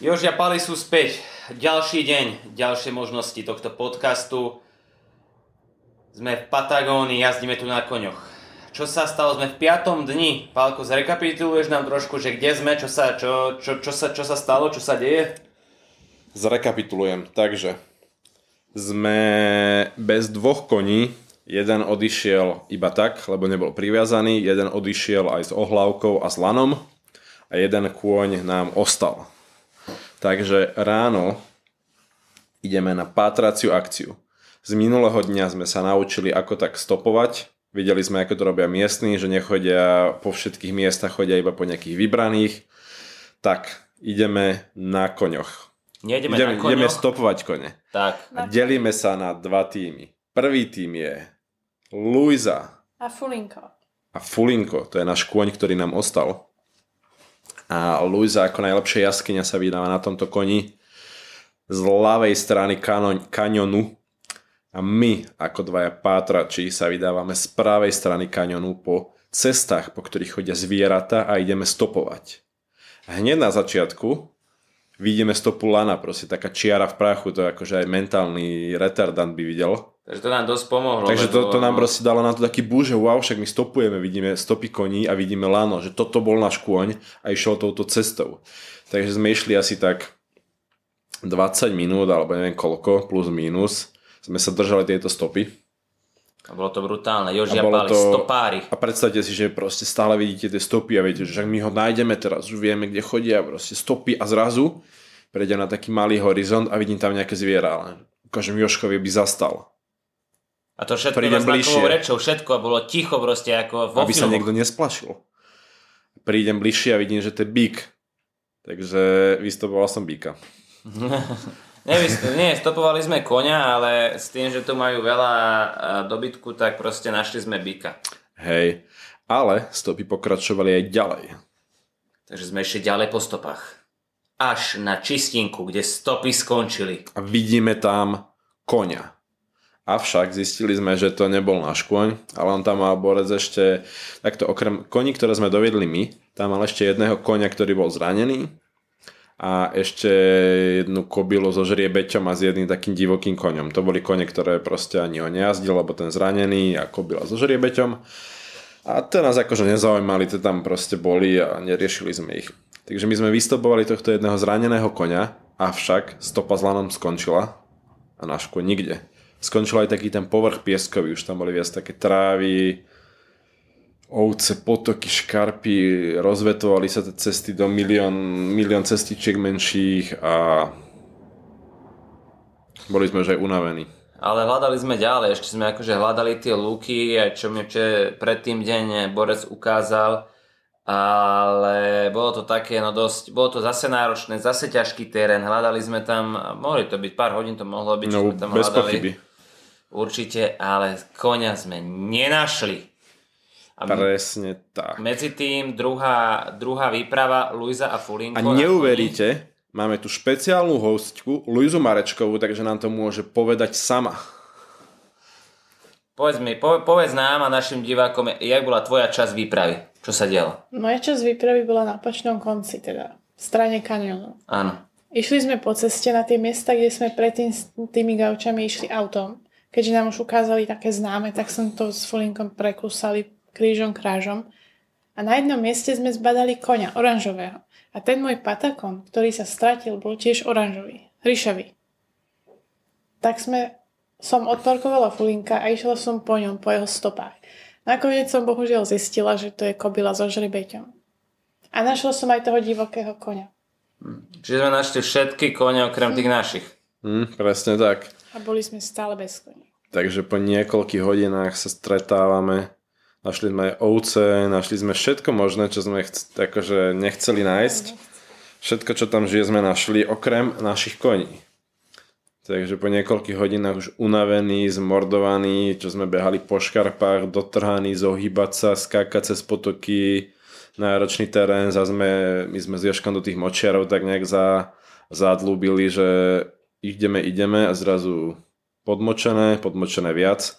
Jožia, Pali sú späť. Ďalší deň, ďalšie možnosti tohto podcastu. Sme v Patagónii, jazdíme tu na koňoch. Čo sa stalo? Sme v 5. dni. Pálko, zrekapituluješ nám trošku, že kde sme, čo sa stalo, čo sa deje? Zrekapitulujem. Takže sme bez dvoch koní. Jeden odišiel iba tak, lebo nebol priviazaný. Jeden odišiel aj s ohlávkou a s lanom. A jeden kôň nám ostal. Takže ráno ideme na pátraciu akciu. Z minulého dňa sme sa naučili, ako tak stopovať. Videli sme, ako to robia miestni, že nechodia po všetkých miestach, chodia iba po nejakých vybraných. Tak, ideme na koňoch. Nejdeme na koňoch. Ideme stopovať kone. Tak. A delíme sa na dva týmy. Prvý tým je Luisa. A Fulinko. A Fulinko, to je náš kôň, ktorý nám ostal. A Luisa ako najlepšia jaskyňa sa vydáva na tomto koni z ľavej strany kanionu a my ako dvaja pátrači sa vydávame z pravej strany kanionu po cestách, po ktorých chodia zvieratá a ideme stopovať. A hneď na začiatku vidíme stopu lana, proste taká čiara v prachu, to akože aj mentálny retardant by videl. Takže to nám dosť pomohlo. Takže to nám proste dalo na to taký búž, že wow, však my stopujeme, vidíme stopy koní a vidíme lano, že toto bol náš kôň a išiel touto cestou. Takže sme išli asi tak 20 minút, alebo neviem koľko, plus minus. Sme sa držali tieto stopy. A bolo to brutálne, Jožia Pali, stopári. A predstavte si, že proste stále vidíte tie stopy a viete, že však my ho nájdeme teraz, už vieme, kde chodia, proste stopy a zrazu prejdem na taký malý horizont a vidím tam nejaké zviera, ale ukážem Jožkovi by zastal. A to všetko znakovou rečou, všetko bolo ticho proste ako vo filmoch. Aby sa niekto nesplašil. Prídem bližšie a vidím, že to je bík. Takže vystopoval som bíka. Nie, stopovali sme koňa, ale s tým, že tu majú veľa dobytku, tak proste našli sme bíka. Hej, ale stopy pokračovali aj ďalej. Takže sme ešte ďalej po stopách. Až na čistinku, kde stopy skončili. A vidíme tam koňa. Avšak zistili sme, že to nebol náš kôň, ale on tam mal borec ešte, takto okrem koní, ktoré sme dovedli my, tam mal ešte jedného koňa, ktorý bol zranený a ešte jednu kobylu so žriebeťom a s jedným takým divokým koňom. To boli kone, ktoré proste ani ho nejazdil, lebo ten zranený a kobyla so žriebeťom. A to nás akože nezaujímali, to tam proste boli a neriešili sme ich. Takže my sme vystopovali tohto jedného zraneného koňa, avšak stopa s lanom skončila a náš kôň nikde. Skončil aj taký ten povrch pieskový, už tam boli viac také trávy, ovce, potoky, škarpy, rozvetovali sa tie cesty do milión cestičiek menších a boli sme už aj unavení. Ale hľadali sme ďalej, ešte sme akože hľadali tie lúky, čo mi predtým deň borec ukázal, ale bolo to také, no dosť, bolo to zase náročné, zase ťažký terén, hľadali sme tam, mohli to byť, pár hodín to mohlo byť, no, tam bez hľadali. Pochyby. Určite, ale koňa sme nenašli. A presne tak. Medzi tým druhá výprava Luisa a Fulinko. A neuveríte, máme tu špeciálnu hostku, Luizu Marečkovú, takže nám to môže povedať sama. Povedz nám a našim divákom, jak bola tvoja časť výpravy? Čo sa dialo? Moja časť výpravy bola na opačnom konci, teda v strane kanionu. Áno. Išli sme po ceste na tie miesta, kde sme predtým s tými gaučami išli autom. Keďže nám už ukázali také známe, tak som to s Fulinkom prekúsali krížom krážom. A na jednom mieste sme zbadali koňa oranžového. A ten môj Patagon, ktorý sa stratil, bol tiež oranžový, hryšavý. Tak som odparkovala Fulinka a išla som po ňom, po jeho stopách. Nakoniec som bohužiaľ zistila, že to je kobyla so žribeťom. A našla som aj toho divokého koňa. Čiže sme našli všetky kone okrem tých našich. Presne tak. A boli sme stále bez koní. Takže po niekoľkých hodinách sa stretávame. Našli sme aj ovce, našli sme všetko možné, čo sme akože nechceli nájsť. Všetko, čo tam žije, sme našli okrem našich koní. Takže po niekoľkých hodinách už unavení, zmordovaní, čo sme behali po škarpách, dotrhaní, zohýbať sa, skákať cez potoky, náročný terén, my sme s Jožkom do tých močiarov tak nejak zadlúbili, že ideme a zrazu podmočené viac.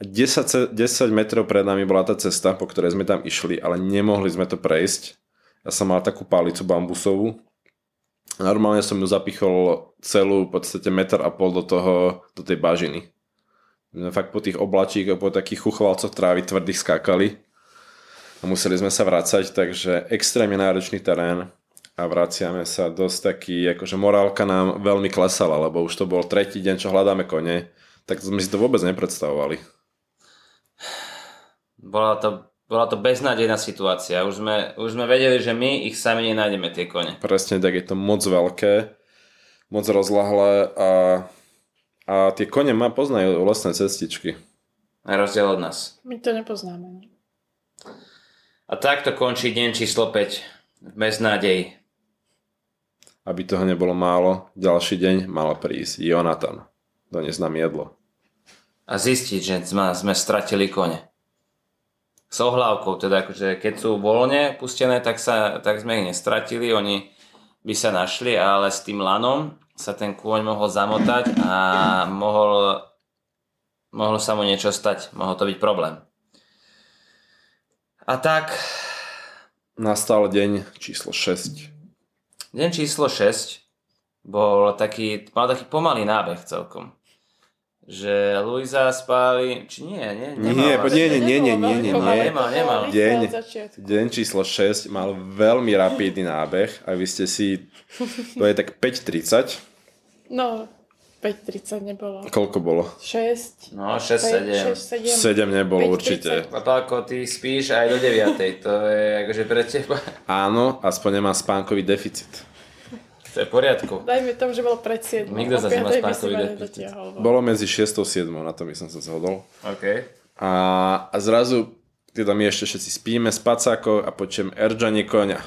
10 metrov pred nami bola tá cesta, po ktorej sme tam išli, ale nemohli sme to prejsť. Ja som mal takú palicu bambusovú, Normálne som ju zapichol celú v podstate 1,5 metra do tej bažiny. Fakt po tých oblačíkoch, po takých chuchvalcoch trávy tvrdých skákali a museli sme sa vracať, takže extrémne náročný terén a vraciame sa dosť taký, akože morálka nám veľmi klesala, lebo už to bol tretí deň, čo hľadáme kone, tak sme si to vôbec nepredstavovali. Bola to beznádejná situácia. Už sme vedeli, že my ich sami nenájdeme, tie kone. Presne tak, je to moc veľké, moc rozlahlé a tie kone ma poznajú vlastné cestičky. Na rozdiel od nás. My to nepoznáme. A takto končí deň číslo 5 v beznádeji. Aby toho nebolo málo, ďalší deň mal prísť Jonatan. Doniesť nám jedlo. A zistiť, že sme stratili kone. S ohlávkou, teda akože keď sú voľne pustené, tak sme ich nestratili, oni by sa našli, ale s tým lanom sa ten kôň mohol zamotať a mohol sa mu niečo stať, mohol to byť problém. A tak nastal deň číslo 6. Deň číslo 6 mal taký pomalý nábeh celkom. Že Luisa spáli... Nemal. Deň číslo 6 mal veľmi rapidný nábeh a vy ste si... To je tak 5.30. No, 5.30 nebolo. Koľko bolo? 6. No, 6, 7. 7 nebolo 5, určite. Papáko, ty spíš aj do 9. To je akože pre teba. Áno, aspoň nemá spánkový deficit. To je v poriadku. Dajme tomu, že bolo pred 7. Nikto zase má spánkový deficit. Bolo medzi 6 a 7, na to by som sa zhodol. OK. A zrazu, teda my ešte všetci spíme s pacákov a počujem erdžanie koňa.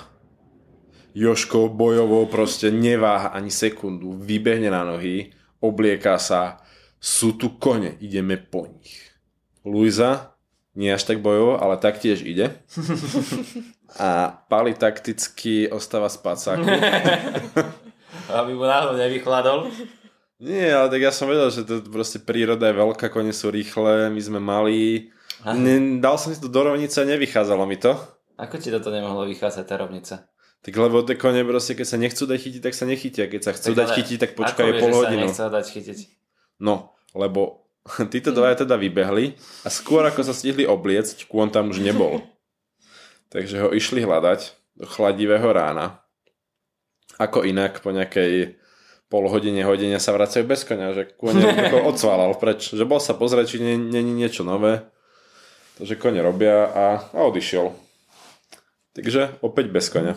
Jožko bojovo proste neváha ani sekundu, vybehne na nohy, oblieká sa, sú tu kone, ideme po nich. Luisa, nie až tak bojovo, ale taktiež ide. A Pali takticky ostáva s pacákom. Aby mu náhodou nevychladol. Nie, ale tak ja som vedel, že to proste príroda je veľká, kone sú rýchle, my sme malí. Dal som si to do rovnice a nevychádzalo mi to. Ako ti toto nemohlo vychádzať, tá rovnica? Tak lebo tie kone proste, keď sa nechcú dať chytiť, tak sa nechytia. Keď sa chcú dať chytiť, tak počkajú pol hodinu. Ako vieš, že sa nechcú dať chytiť? No, lebo títo dvaja teda vybehli a skôr ako sa stihli obliecť, kôň tam už nebol. Takže ho išli hľadať do chladivého rána. Ako inak po nejakej polhodine, hodine sa vracajú bez koňa, že kôň odsválal preč. Že bol sa pozrieť, či nie niečo nové. Takže kone robia a odišiel. Takže opäť bez koňa.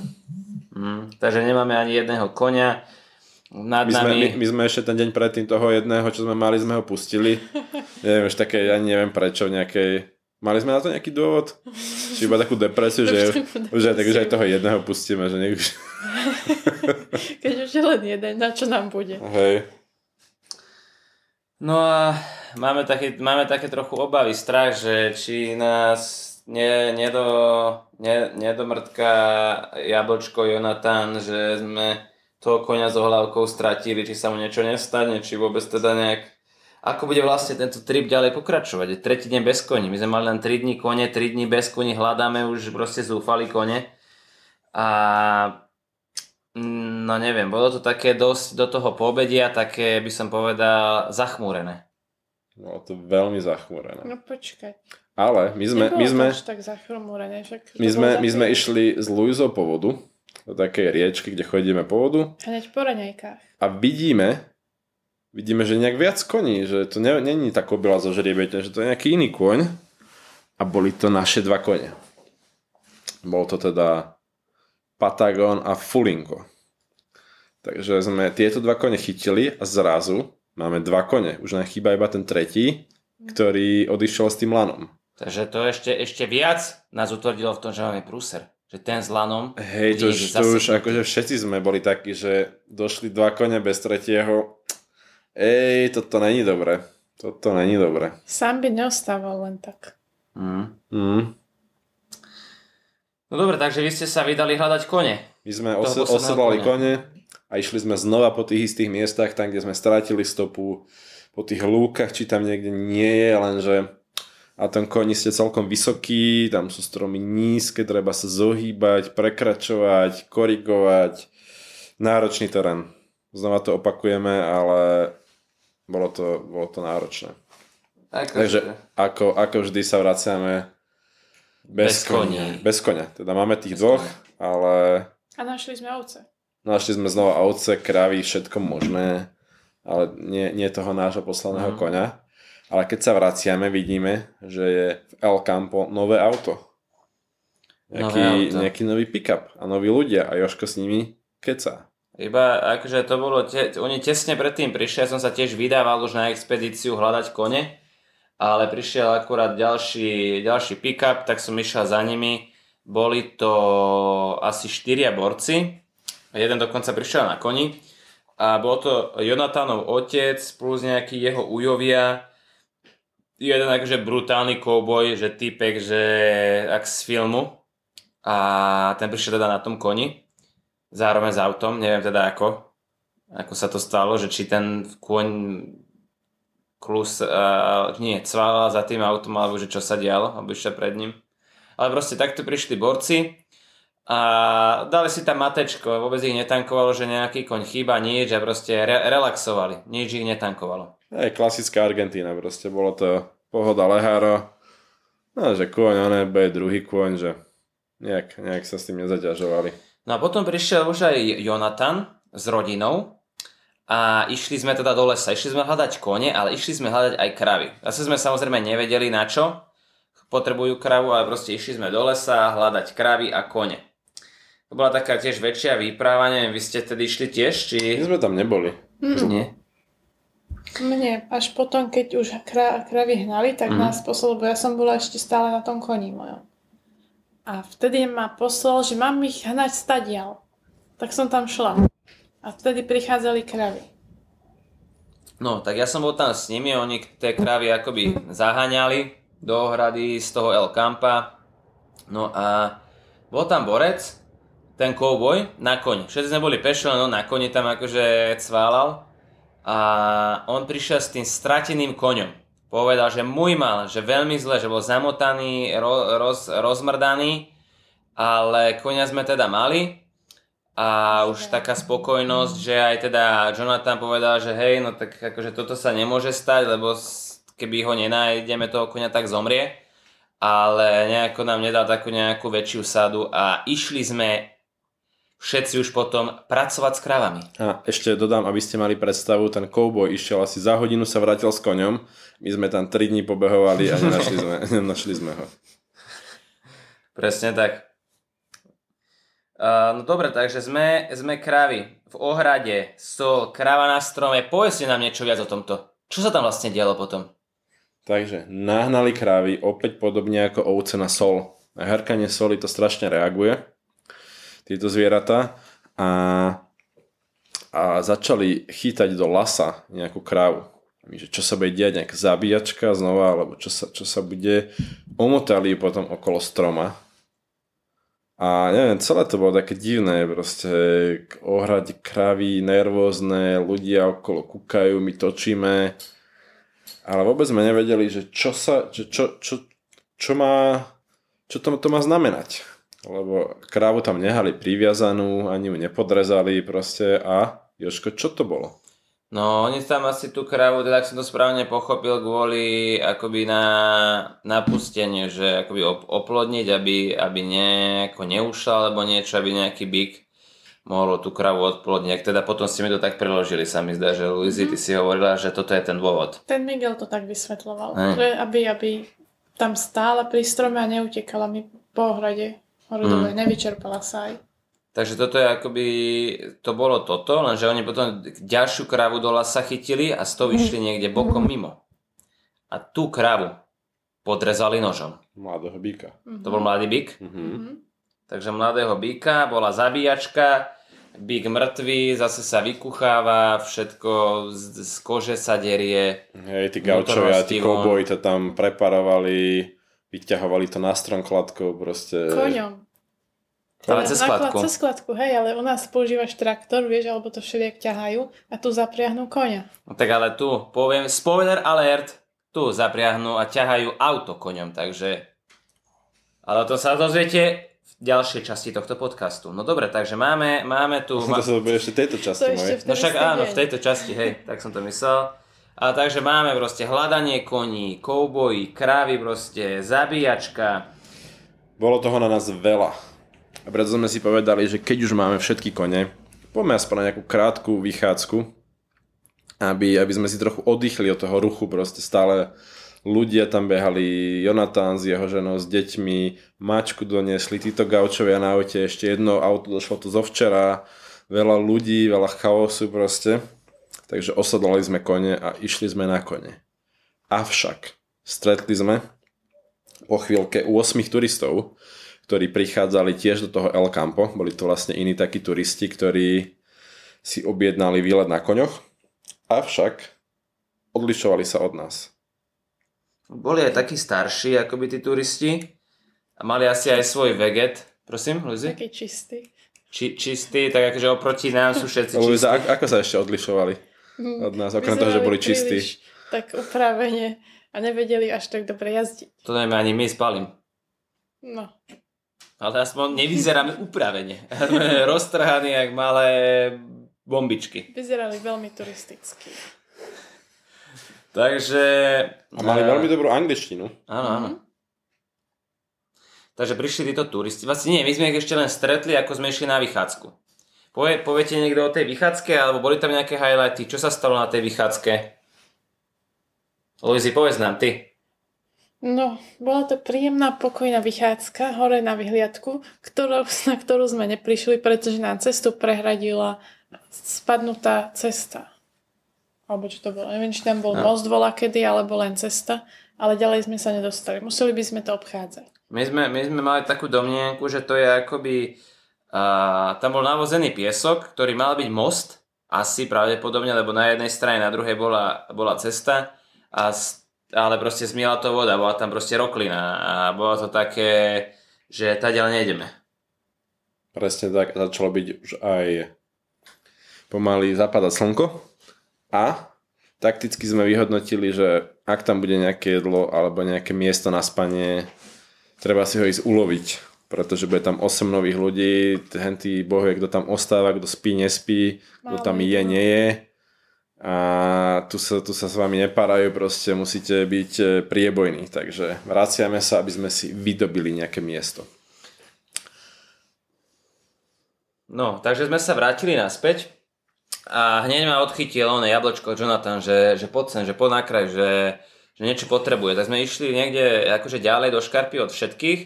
Takže nemáme ani jedného koňa. My sme ešte ten deň predtým toho jedného, čo sme mali, sme ho pustili. Neviem, už také, ja neviem prečo, nejakej... Mali sme na to nejaký dôvod? Či iba takú depresiu, že aj toho jedného pustíme, že nech už... Keď už je len jeden, na čo nám bude. Hej. No a máme také trochu obavy, strach, že či nás... Nedomrtká jablčko Jonatan, že sme toho koňa s ohlavkou stratili, či sa mu niečo nestane, či vôbec teda nejak... Ako bude vlastne tento trip ďalej pokračovať? Je tretí deň bez koní. My sme mali len 3 dní kone, 3 dní bez koní, hľadáme už proste zúfali kone. A no neviem, bolo to také dosť do toho poobedia, také by som povedal zachmúrené. Bolo to veľmi zachmúrené. No počkaj. Ale my sme išli s Luizou po vodu do takej riečky, kde chodíme po vodu. Hneď po raňajkách. A vidíme, že nejak viac koní, že to není tá kobila zo žriebete, že to je nejaký iný kôň. A boli to naše dva kone. Bol to teda Patagon a Fulinko. Takže sme tieto dva kone chytili a zrazu máme dva kone. Už nám chýba iba ten tretí, ktorý odišiel s tým lanom. Takže to ešte viac nás utvrdilo v tom, že máme prúser. Že ten s lanom... Hej, to už akože všetci sme boli takí, že došli dva kone bez tretieho. Ej, toto není dobre. Toto není dobre. Sám by neostával len tak. No dobre, takže vy ste sa vydali hľadať kone. My sme osedlali kone a išli sme znova po tých istých miestach, tam, kde sme strátili stopu, po tých lúkach, či tam niekde nie je, lenže a ten koni ste celkom vysoký, tam sú stromy nízke, treba sa zohýbať, prekračovať, korigovať, Náročný terén. Znova to opakujeme, ale bolo to náročné. Takže ako vždy sa vraciame bez konia. Teda máme tých dvoch, ale... A našli sme ovce. Našli sme znova ovce, krávy, všetko možné, ale nie toho nášho posledného konia. Ale keď sa vraciame, vidíme, že je v El Campo nové auto. Nejaký nový pick-up a noví ľudia a Jožko s nimi keca. Iba akože to bolo, oni tesne predtým prišli, ja som sa tiež vydával už na expedíciu hľadať kone, ale prišiel akurát ďalší pick-up, tak som išiel za nimi, boli to asi 4 borci, jeden dokonca prišiel na koni a bol to Jonatanov otec plus nejaký jeho ujovia, jeden akože brutálny kouboj, že týpek, že ak z filmu a ten prišiel teda na tom koni. Zároveň s autom, neviem teda ako sa to stalo, že či ten kôň cvalal za tým autom, alebo že čo sa dialo, alebo ešte pred ním. Ale proste takto prišli borci a dali si tam matečko, vôbec ich netankovalo, že nejaký koň chýba, nič a proste relaxovali, nič ich netankovalo. Hej, klasická Argentína, proste bolo to pohoda leháro, no že kôň, on je druhý kôň, že nejak sa s tým nezaťažovali. No a potom prišiel už aj Jonatan s rodinou a išli sme teda do lesa. Išli sme hľadať kone, ale išli sme hľadať aj kravy. Zase sme samozrejme nevedeli na čo potrebujú kravu, ale proste išli sme do lesa hľadať kravy a kone. To bola taká tiež väčšia výprava, neviem, vy ste tedy išli tiež, či... My sme tam neboli. Nie. Mne až potom, keď už kravy hnali, tak nás poslali, bo ja som bola ešte stále na tom koni mojom. A vtedy ma poslal, že mám ich hnať stadial. Tak som tam šla. A vtedy prichádzali kravy. No, tak ja som bol tam s nimi, oni tie kravy akoby zaháňali do ohrady z toho El Campa. No a bol tam borec, ten kouboj, na koni. Všetci sme boli peši, len on na koni tam akože cválal. A on prišiel s tým strateným koňom. Povedal, že môj mal, že veľmi zle, že bol zamotaný, rozmrdaný, ale konia sme teda mali a už taká spokojnosť, že aj teda Jonatan povedal, že hej, no tak akože toto sa nemôže stať, lebo keby ho nenájdeme toho konia, tak zomrie, ale nejako nám nedal takú nejakú väčšiu sadu a išli sme všetci už potom pracovať s krávami. A ešte dodám, aby ste mali predstavu, ten kouboj išiel asi za hodinu, sa vrátil s koňom. My sme tam 3 dní pobehovali a nenašli sme ho. Presne tak. No dobre, takže sme krávy v ohrade, sol, kráva na strome. Povedzte nám niečo viac o tomto. Čo sa tam vlastne dialo potom? Takže nahnali krávy opäť podobne ako ovce na sol. Na hrkanie soli to strašne reaguje. Tieto zvieratá a začali chýtať do lasa nejakú krávu. Čo sa bude diať, nejaká zabíjačka znova, alebo čo sa bude. Omotali potom okolo stroma. A neviem, celé to bolo také divné, proste ohrade krávy, nervózne, ľudia okolo kúkajú, my točíme. Ale vôbec sme nevedeli, že čo to má znamenať. Lebo krávu tam nehali priviazanú, ani ju nepodrezali proste a Jožko, čo to bolo? No oni tam asi tú krávu, teda ak som to správne pochopil, kvôli akoby na pustenie, že akoby oplodniť, aby nejako neušla, alebo niečo, aby nejaký byk mohol tú krávu odplodniť. Teda potom si mi to tak preložili, sa mi zdá, že Luizi, ty si hovorila, že toto je ten dôvod. Ten Miguel to tak vysvetľoval, že aby tam stála pri strome a neutekala mi po ohrade. Nevyčerpala sa aj. Takže toto je akoby, to bolo toto, lenže oni potom ďalšiu krávu do lasa chytili a s tou išli niekde bokom mimo. A tú krávu podrezali nožom. Mladého býka. To bol mladý býk? Takže mladého býka, bola zabíjačka, býk mŕtvý, zase sa vykucháva, všetko z kože sa derie. Hej, tí gaučovia, tí koboj to tam preparovali... Vyťahovali to na strom kladkou, proste... Koňom. Ale cez kladku. Cez kladku, hej, ale u nás používaš traktor, vieš, alebo to všeliek ťahajú a tu zapriahnú koňa. No tak ale tu, poviem, spoiler alert, tu zapriahnú a ťahajú auto koňom, takže... Ale to sa dozviete v ďalšej časti tohto podcastu. No dobre, takže máme tu... To sa bude ešte v tejto časti moje. No však áno, v tejto časti, hej, tak som to myslel. A takže máme proste hľadanie koní, kouboji, krávy proste, zabíjačka. Bolo toho na nás veľa. A preto sme si povedali, že keď už máme všetky kone, poďme aspoň na nejakú krátku vychádzku, aby sme si trochu oddychli od toho ruchu. Proste stále ľudia tam behali, Jonatan s jeho ženou, s deťmi, mačku doniesli, títo gaučovia na aute, ešte jedno auto došlo tu zo včera, veľa ľudí, veľa chaosu proste. Takže osadlali sme kone a išli sme na kone. Avšak stretli sme po chvíľke 8 turistov, ktorí prichádzali tiež do toho El Campo. Boli to vlastne iní takí turisti, ktorí si objednali výlet na koňoch. Avšak odlišovali sa od nás. Boli aj takí starší, akoby tí turisti. A mali asi aj svoj veget. Prosím, Luzi? Taký čistý. Čistý, tak akože oproti nám sú všetci čistí. Luisa, ako sa ešte odlišovali od nás, okrem toho, že boli čistí? Tak upravene a nevedeli až tak dobre jazdiť. To neviem, ani my spalím. No. Ale aspoň nevyzeráme upravene. Sme roztrhaní jak malé bombičky. Vyzerali veľmi turisticky. Takže... A mali veľmi dobrú angličtinu. Áno, áno. Takže prišli títo turisti. Vlastne nie, my sme ich ešte len stretli, ako sme išli na vychádzku. Poviete niekto o tej vychádzke, alebo boli tam nejaké highlighty? Čo sa stalo na tej vychádzke? Luisi, povedz nám, ty. No, bola to príjemná pokojná vychádzka hore na vyhliadku, na ktorú sme neprišli, pretože nám cestu prehradila spadnutá cesta. Alebo čo to bolo? Neviem, či tam bol most volakedy, alebo len cesta. Ale ďalej sme sa nedostali. Museli by sme to obchádzať. My sme mali takú domnienku, že to je akoby... tam bol navozený piesok, ktorý mal byť most, asi pravdepodobne, lebo na jednej strane, na druhej bola cesta, ale proste zmiela to voda, bola tam proste roklina a bolo to také, že tadiaľ nejdeme. Presne tak, začalo byť už aj pomaly zapadať slnko a takticky sme vyhodnotili, že ak tam bude nejaké jedlo alebo nejaké miesto na spanie, treba si ho ísť uloviť. Pretože bude tam 8 nových ľudí, hentý boh vie, kto tam ostáva, kto spí, nespí, kto tam je, nie je. A tu sa s vami neparajú, proste musíte byť priebojní. Takže vraciame sa, aby sme si vydobili nejaké miesto. No, takže sme sa vrátili naspäť a hneď ma odchytil ono jablčko Jonatan, že poď sem, že poď na kraj, že niečo potrebuje. Tak sme išli niekde akože ďalej do škarpy od všetkých.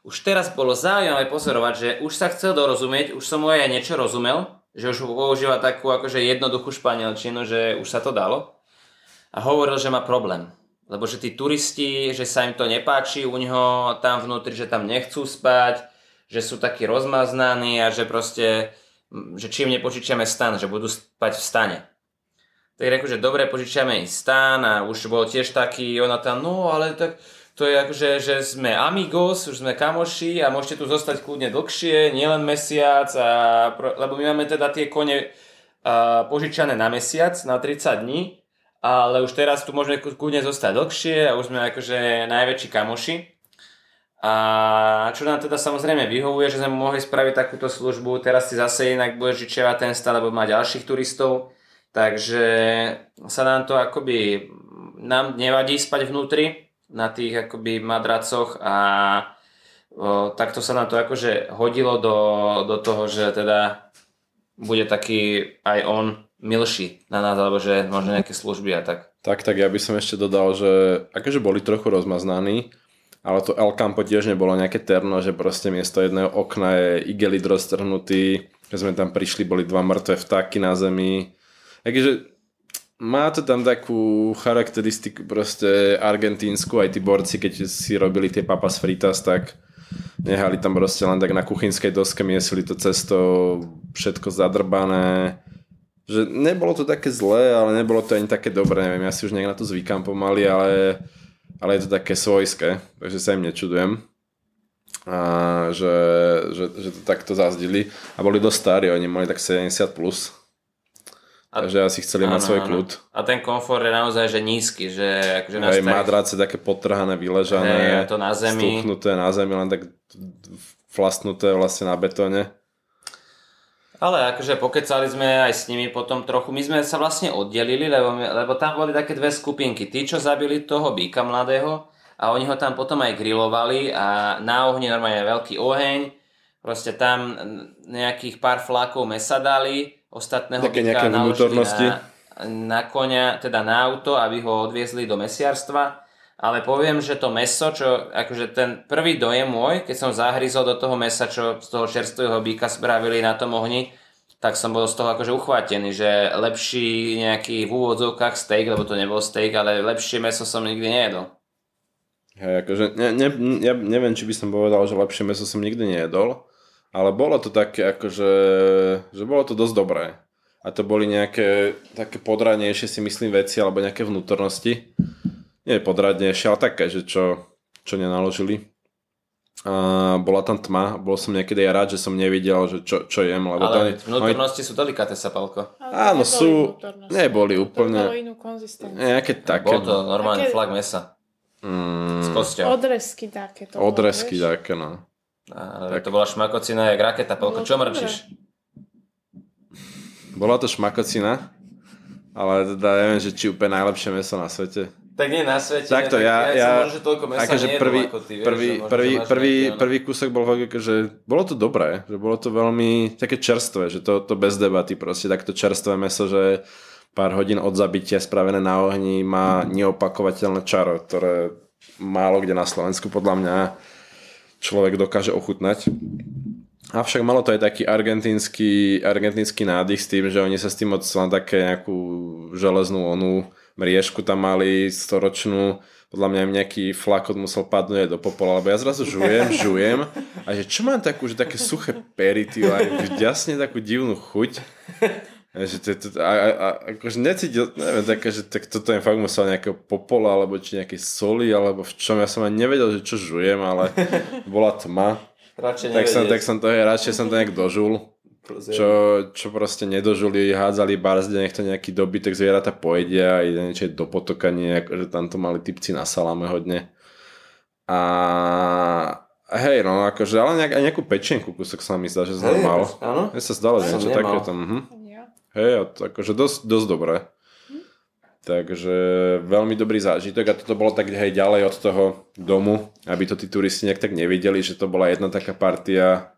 Už teraz bolo zaujímavé pozorovať, že už sa chcel dorozumieť, už som mu aj niečo rozumel, že už používa takú akože jednoduchú španielčinu, že už sa to dalo. A hovoril, že má problém, lebo že tí turisti, že sa im to nepáči u neho tam vnútri, že tam nechcú spať, že sú takí rozmaznaní a že proste, že čím nepožičiame stan, že budú spať v stane. Tak reku, že dobre, požičiame im stan a už bol tiež taký, ona tam, no ale tak... To je akože, že sme amigos, už sme kamoši a môžete tu zostať kľudne dlhšie, nielen mesiac, lebo my máme teda tie kone požičané na mesiac, na 30 dní, ale už teraz tu môžeme kľudne zostať dlhšie a už sme akože najväčší kamoši. A čo nám teda samozrejme vyhovuje, že sme mohli spraviť takúto službu, teraz si zase inak budeš žičiavať ten stan, lebo má ďalších turistov, takže sa nám to akoby, nám nevadí spať vnútri, na tých akoby madracoch a takto sa nám to akože hodilo do toho, že teda bude taký aj on milší na nás, alebo že možno nejaké služby a tak. Tak ja by som ešte dodal, že akože boli trochu rozmaznaní, ale to El Campo tiež nebolo nejaké terno, že proste miesto jedného okna je igelit roztrhnutý, keď sme tam prišli, boli 2 mŕtve vtáky na zemi, takže má to tam takú charakteristiku proste argentínsku, aj tí borci, keď si robili tie papas fritas, tak nehali tam proste len tak na kuchynskej doske, miesili to cestou, všetko zadrbané. Že nebolo to také zlé, ale nebolo to ani také dobré, neviem, ja si už nejak na to zvykám pomaly, ale je to také svojské, takže sa im nečudujem. A že to takto zazdili a boli dosť starí, oni mali tak 70 plus. Takže asi chceli mať svoj kľud. A ten komfort je naozaj že nízky. Že akože aj madrace také potrhané, vyležané, stuchnuté na zemi, len tak vlastnuté vlastne na betóne. Ale akože pokecali sme aj s nimi potom trochu. My sme sa vlastne oddelili, lebo tam boli také dve skupinky. Tí, čo zabili toho býka mladého a oni ho tam potom aj grilovali a na ohni normálne veľký oheň. Proste tam nejakých pár flákov mesa dali, ostatného také býka naložili na konia, teda na auto, aby ho odviezli do mesiarstva. Ale poviem, že to mäso, čo akože ten prvý dojem môj, keď som zahryzol do toho mäsa, čo z toho čerstvého býka spravili na tom ohni, tak som bol z toho akože uchvátený, že lepší nejaký v úvodzovkách steak, lebo to nebol steak, ale lepšie mäso som nikdy nejedol. Hej, akože ja neviem, či by som povedal, že lepšie mäso som nikdy nejedol, ale bolo to také akože, že bolo to dosť dobré. A to boli nejaké také podranejšie si myslím veci, alebo nejaké vnútornosti. Nie podradnejšie, ale také, že čo nenaložili. Bola tam tma, bol som niekedy aj rád, že som nevidel, že čo jem. Lebo ale tam, vnútornosti sú delikátne, Sapalko. Áno, sú, neboli úplne. To bolo inú konzistenciu. Bolo to normálne také flak mesa. S kosťou. Odrezky také to bolo. Odrezky také, no. Tak. To bola šmakocina jak raketa, Palko. Čo mrčíš? Bola to šmakocina, ale teda neviem, že či úplne najlepšie meso na svete. Tak nie na svete. Takto, ja som možno, že toľko mesa nejedol ako ty. Prvý kúsok bol fakt, že bolo to dobré, že bolo to veľmi také čerstvé, že to bez debaty proste takto čerstvé meso, že pár hodín od zabitia spravené na ohni má neopakovateľné čaro, ktoré málo kde na Slovensku podľa mňa človek dokáže ochutnať. Avšak malo to aj taký argentínsky nádych s tým, že oni sa s tým odcela také nejakú železnú onu mriežku tam mali storočnú, podľa mňa im nejaký flakot musel padnúť do popola, lebo ja zrazu žujem a že čo mám takú, že také suché pery, ty aj jasne takú divnú chuť, že akože necítil, neviem, také, že tak toto im fakt musel nejakého popola, alebo či nejakej soli, alebo v čom, ja som aj nevedel, že čo žujem, ale bola tma. Tak som to nejak dožul, čo proste nedožuli, hádzali barzde, nech to nejaký dobytek zvieratá pojedia, ide niečo do potoka, že tam to mali typci na saláme hodne. A hej, no akože, ale aj nejakú pečenku kúsok sa mi zdá, že som mal. Áno? Ja sa zdalo, že niečo také tam. Hej, akože dosť dobré. Takže veľmi dobrý zážitok a toto bolo tak hej ďalej od toho domu, aby to tí turisti nejak tak nevideli, že to bola jedna taká partia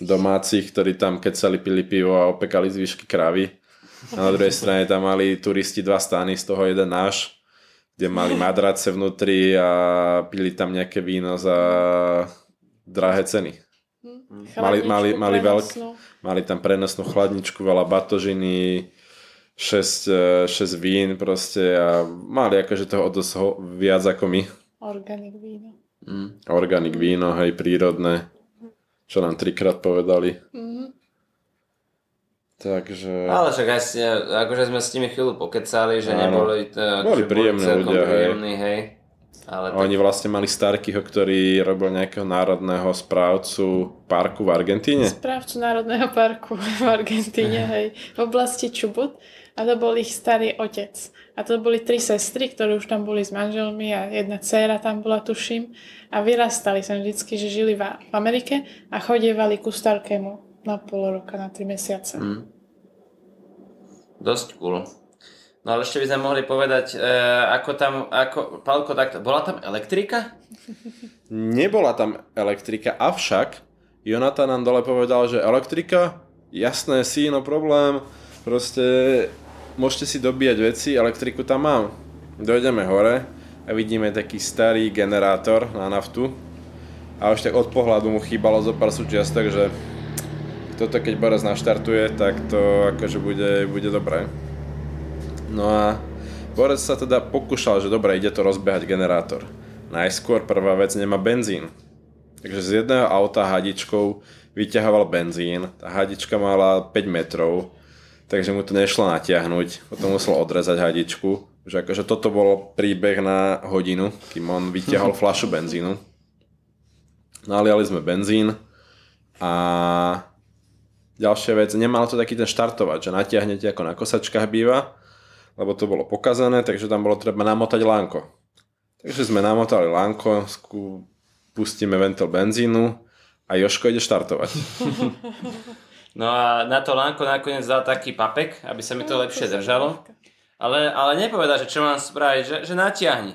domácich, ktorí tam kecali, pili pivo a opekali zvyšky kravy. A na druhej strane tam mali turisti dva stany, z toho jeden náš, kde mali madrace vnútri a pili tam nejaké víno za drahé ceny. Mali tam prenosnú chladničku, veľa batožiny, 6 vín proste a mali akože toho dosť viac ako my. Organic víno. Organic víno, hej, prírodné. Čo nám 3-krát povedali. Takže... Ale však aj akože sme s nimi chvíľu pokecali, že neboli to... Boli príjemní ľudia, hej. Ale oni vlastne mali Starkyho, ktorý robil nejakého národného správcu parku v Argentíne. Správcu národného parku v Argentíne, hej. V oblasti Čubut. A to bol ich starý otec. A to boli 3 sestry, ktoré už tam boli s manželmi a jedna dcéra tam bola, tuším. A vyrastali sa vždycky, že žili v Amerike a chodievali ku Starkému na pol roka, na 3 mesiace. Dosť cool. No ale ešte by sme mohli povedať, Palko, takto, bola tam elektrika? Nebola tam elektrika, avšak Jonatan nám dole povedal, že elektrika, jasné, sí, no problém, proste môžete si dobíjať veci, elektriku tam mám. Dojdeme hore a vidíme taký starý generátor na naftu a už tak od pohľadu mu chýbalo zo pár súčiastok, že toto keď Boris naštartuje, tak to akože bude dobré. No a Borec sa teda pokúšal, že dobre, ide to rozbehať generátor. Najskôr prvá vec, nemá benzín. Takže z jedného auta hadičkou vyťahoval benzín. Tá hadička mala 5 metrov, takže mu to nešlo natiahnuť. Potom musel odrezať hadičku. Že akože toto bol príbeh na hodinu, kým on vyťahol fľašu benzínu. Naliali sme benzín a ďalšia vec, nemal to taký ten štartovač, že natiahnete ako na kosačkách býva, lebo to bolo pokazané, takže tam bolo treba namotať lánko. Takže sme namotali lánko, pustíme ventil benzínu a Jožko ide štartovať. No a na to Lanko nakoniec dal taký papek, aby sa mi to lepšie držalo. Ale nepovedal, že čo mám spraviť, že natiahni.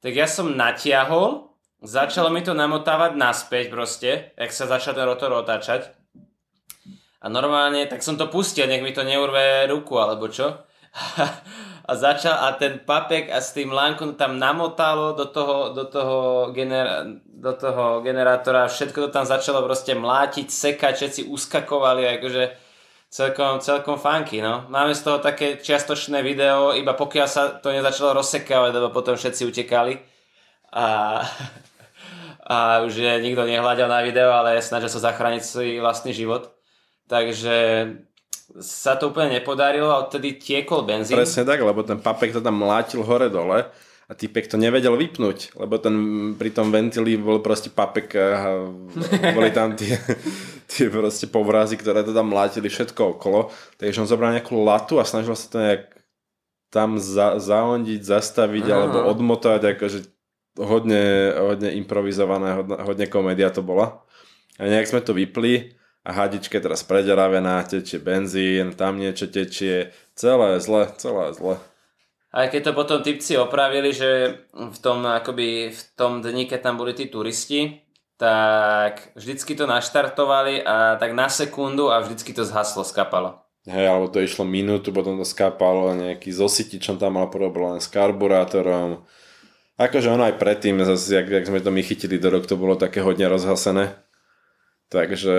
Tak ja som natiahol, začalo mi to namotávať naspäť proste, jak sa začal ten rotor otáčať. A normálne, tak som to pustil, nech mi to neurve ruku alebo čo. A začal a ten papek a s tým lánkom tam namotalo do toho generátora, všetko to tam začalo proste mlátiť, sekať, všetci uskakovali, akože celkom funky, no. Máme z toho také čiastočné video, iba pokiaľ sa to nezačalo rozsekávať, lebo potom všetci utekali a už nikto nehľadal na video, ale snažil sa zachrániť svoj vlastný život, takže sa to úplne nepodarilo a odtedy tiekol benzín. Presne tak, lebo ten papek to tam mlátil hore-dole a týpek to nevedel vypnúť, lebo ten pri tom ventili bol proste papek a boli tam tie proste povrazy, ktoré to tam mlátili všetko okolo, takže on zobral nejakú latu a snažil sa to nejak tam zaondiť, zastaviť alebo odmotať, akože hodne improvizované, hodne komédia to bola. A nejak sme to vypli a hadička je teraz prederavená, tečie benzín, tam niečo tečie, celé zle. Aj keď to potom typci opravili, že v tom dni, keď tam boli tí turisti, tak vždycky to naštartovali a tak na sekundu a vždycky to zhaslo, skapalo. Hej, alebo to išlo minútu, potom to skapalo, nejaký zosytičom tam mal problém s karburátorom. Akože ono aj predtým, zase, jak sme to my chytili do rok, to bolo také hodne rozhasené. Takže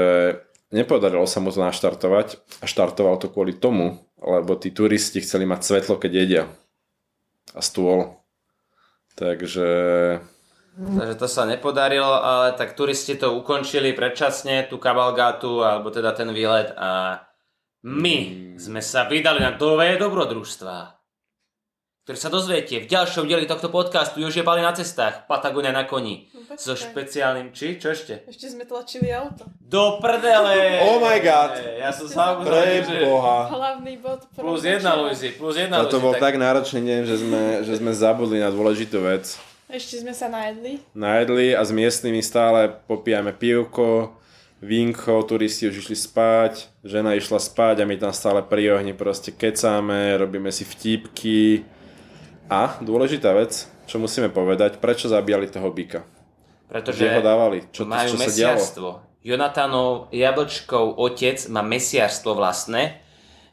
nepodarilo sa mu to naštartovať a štartoval to kvôli tomu, lebo tí turisti chceli mať svetlo, keď jedia a stôl. Takže to sa nepodarilo, ale tak turisti to ukončili predčasne, tú kabalgátu alebo teda ten výlet a my sme sa vydali na nové dobrodružstvá, ktoré sa dozviete v ďalšom dieli tohto podcastu Jožia Pali na cestách, Patagónia na koni. So špeciálnym, čo ešte? Ešte sme tlačili auto. Do prdele! Oh my god! Ja som sám Boha. Hlavný bod. Plus jedna Luisi, Toto bol tak náročný deň, že sme zabudli na dôležitú vec. Ešte sme sa najedli. A s miestnymi stále popíjame pivko, vínko, turisti už išli spať, žena išla spať a my tam stále pri ohni proste kecáme, robíme si vtípky. A dôležitá vec, čo musíme povedať, prečo zabíjali toho byka? Pretože ho dávali. Majú mesiarstvo. Jonatanov jablčkov otec má mesiarstvo vlastné,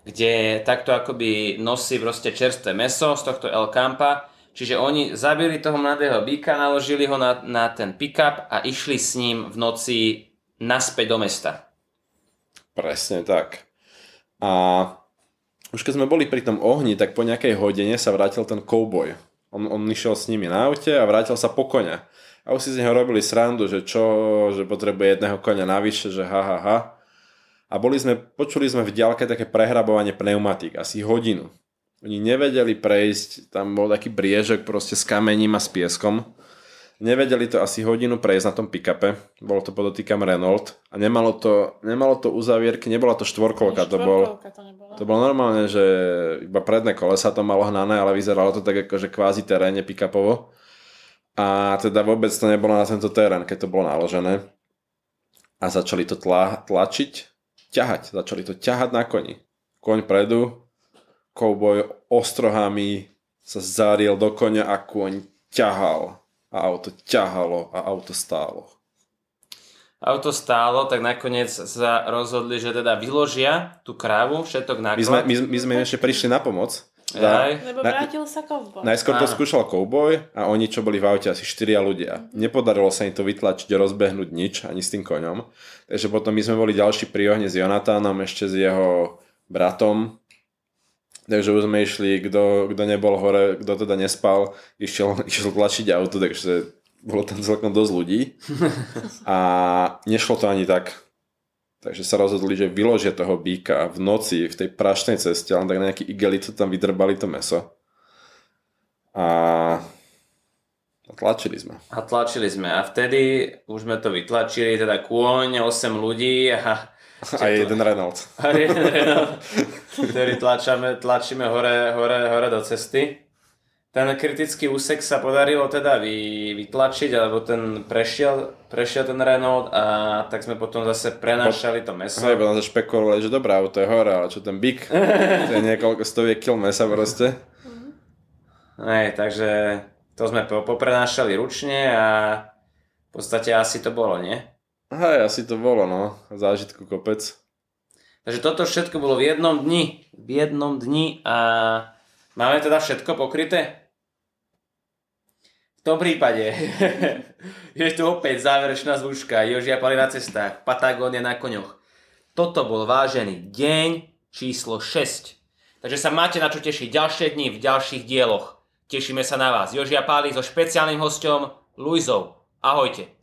kde takto akoby nosí proste čerstvé mäso z tohto El Campa. Čiže oni zabili toho mladého býka, naložili ho na ten pick-up a išli s ním v noci naspäť do mesta. Presne tak. A už keď sme boli pri tom ohni, tak po nejakej hodine sa vrátil ten kouboj. On išiel s nimi na aute a vrátil sa po koňa. A už si z neho robili srandu, že potrebuje jedného koňa navyše, že ha. A počuli sme v diaľke také prehrabovanie pneumatík, asi hodinu. Oni nevedeli prejsť, tam bol taký briežek proste s kamením a s pieskom. Nevedeli to asi hodinu prejsť na tom pick-upe, bolo to podotýkam Renault a nemalo to uzavierky, nebola to štvorkolka, to bolo normálne, že iba predné kolesa to malo hnané, ale vyzeralo to tak akože kvázi terénne pick-upovo. A teda vôbec to nebolo na tento terén, keď to bolo naložené. A začali to ťahať na koni. Koň predu, kouboj ostrohami sa zariel do koňa a koň ťahal. A auto ťahalo a auto stálo. Tak nakoniec sa rozhodli, že teda vyložia tú krávu, všetok na koniec. My sme ešte prišli na pomoc. Lebo vrátil sa kouboj. Najskôr to skúšal kouboj a oni, čo boli v aute, asi 4 ľudia. Nepodarilo sa im to vytlačiť, rozbehnúť nič, ani s tým koňom. Takže potom my sme boli ďalší pri ohni s Jonatánom, ešte s jeho bratom. Takže už sme išli, kto nebol hore, kto teda nespal, išiel tlačiť auto, takže bolo tam celkom dosť ľudí. A nešlo to ani tak. Takže sa rozhodli, že vyložia toho býka v noci, v tej prašnej ceste, len tak nejaký igelico tam vydrbali to mäso. A tlačili sme. A vtedy už sme to vytlačili, teda kôň, 8 ľudí a jeden Renault. Ktorý tlačíme hore do cesty. Ten kritický úsek sa podarilo teda vytlačiť, alebo ten prešiel ten Renault a tak sme potom zase prenášali to mäso. Hej, potom sa špekulovali, že dobré auto je hore, ale čo ten bík? To je niekoľko stoviek kil mäsa proste. Hej, takže to sme poprenášali ručne a v podstate asi to bolo, nie? Hej, asi to bolo, no. Zážitku kopec. Takže toto všetko bolo v jednom dni. V jednom dni a... Máme teda všetko pokryté? V tom prípade je tu opäť záverečná zvučka. Jožia Pali na cestách, Patagónia na koňoch. Toto bol vážený deň číslo 6. Takže sa máte na čo tešiť ďalšie dni v ďalších dieloch. Tešíme sa na vás. Jožia Pali so špeciálnym hosťom Luisou. Ahojte.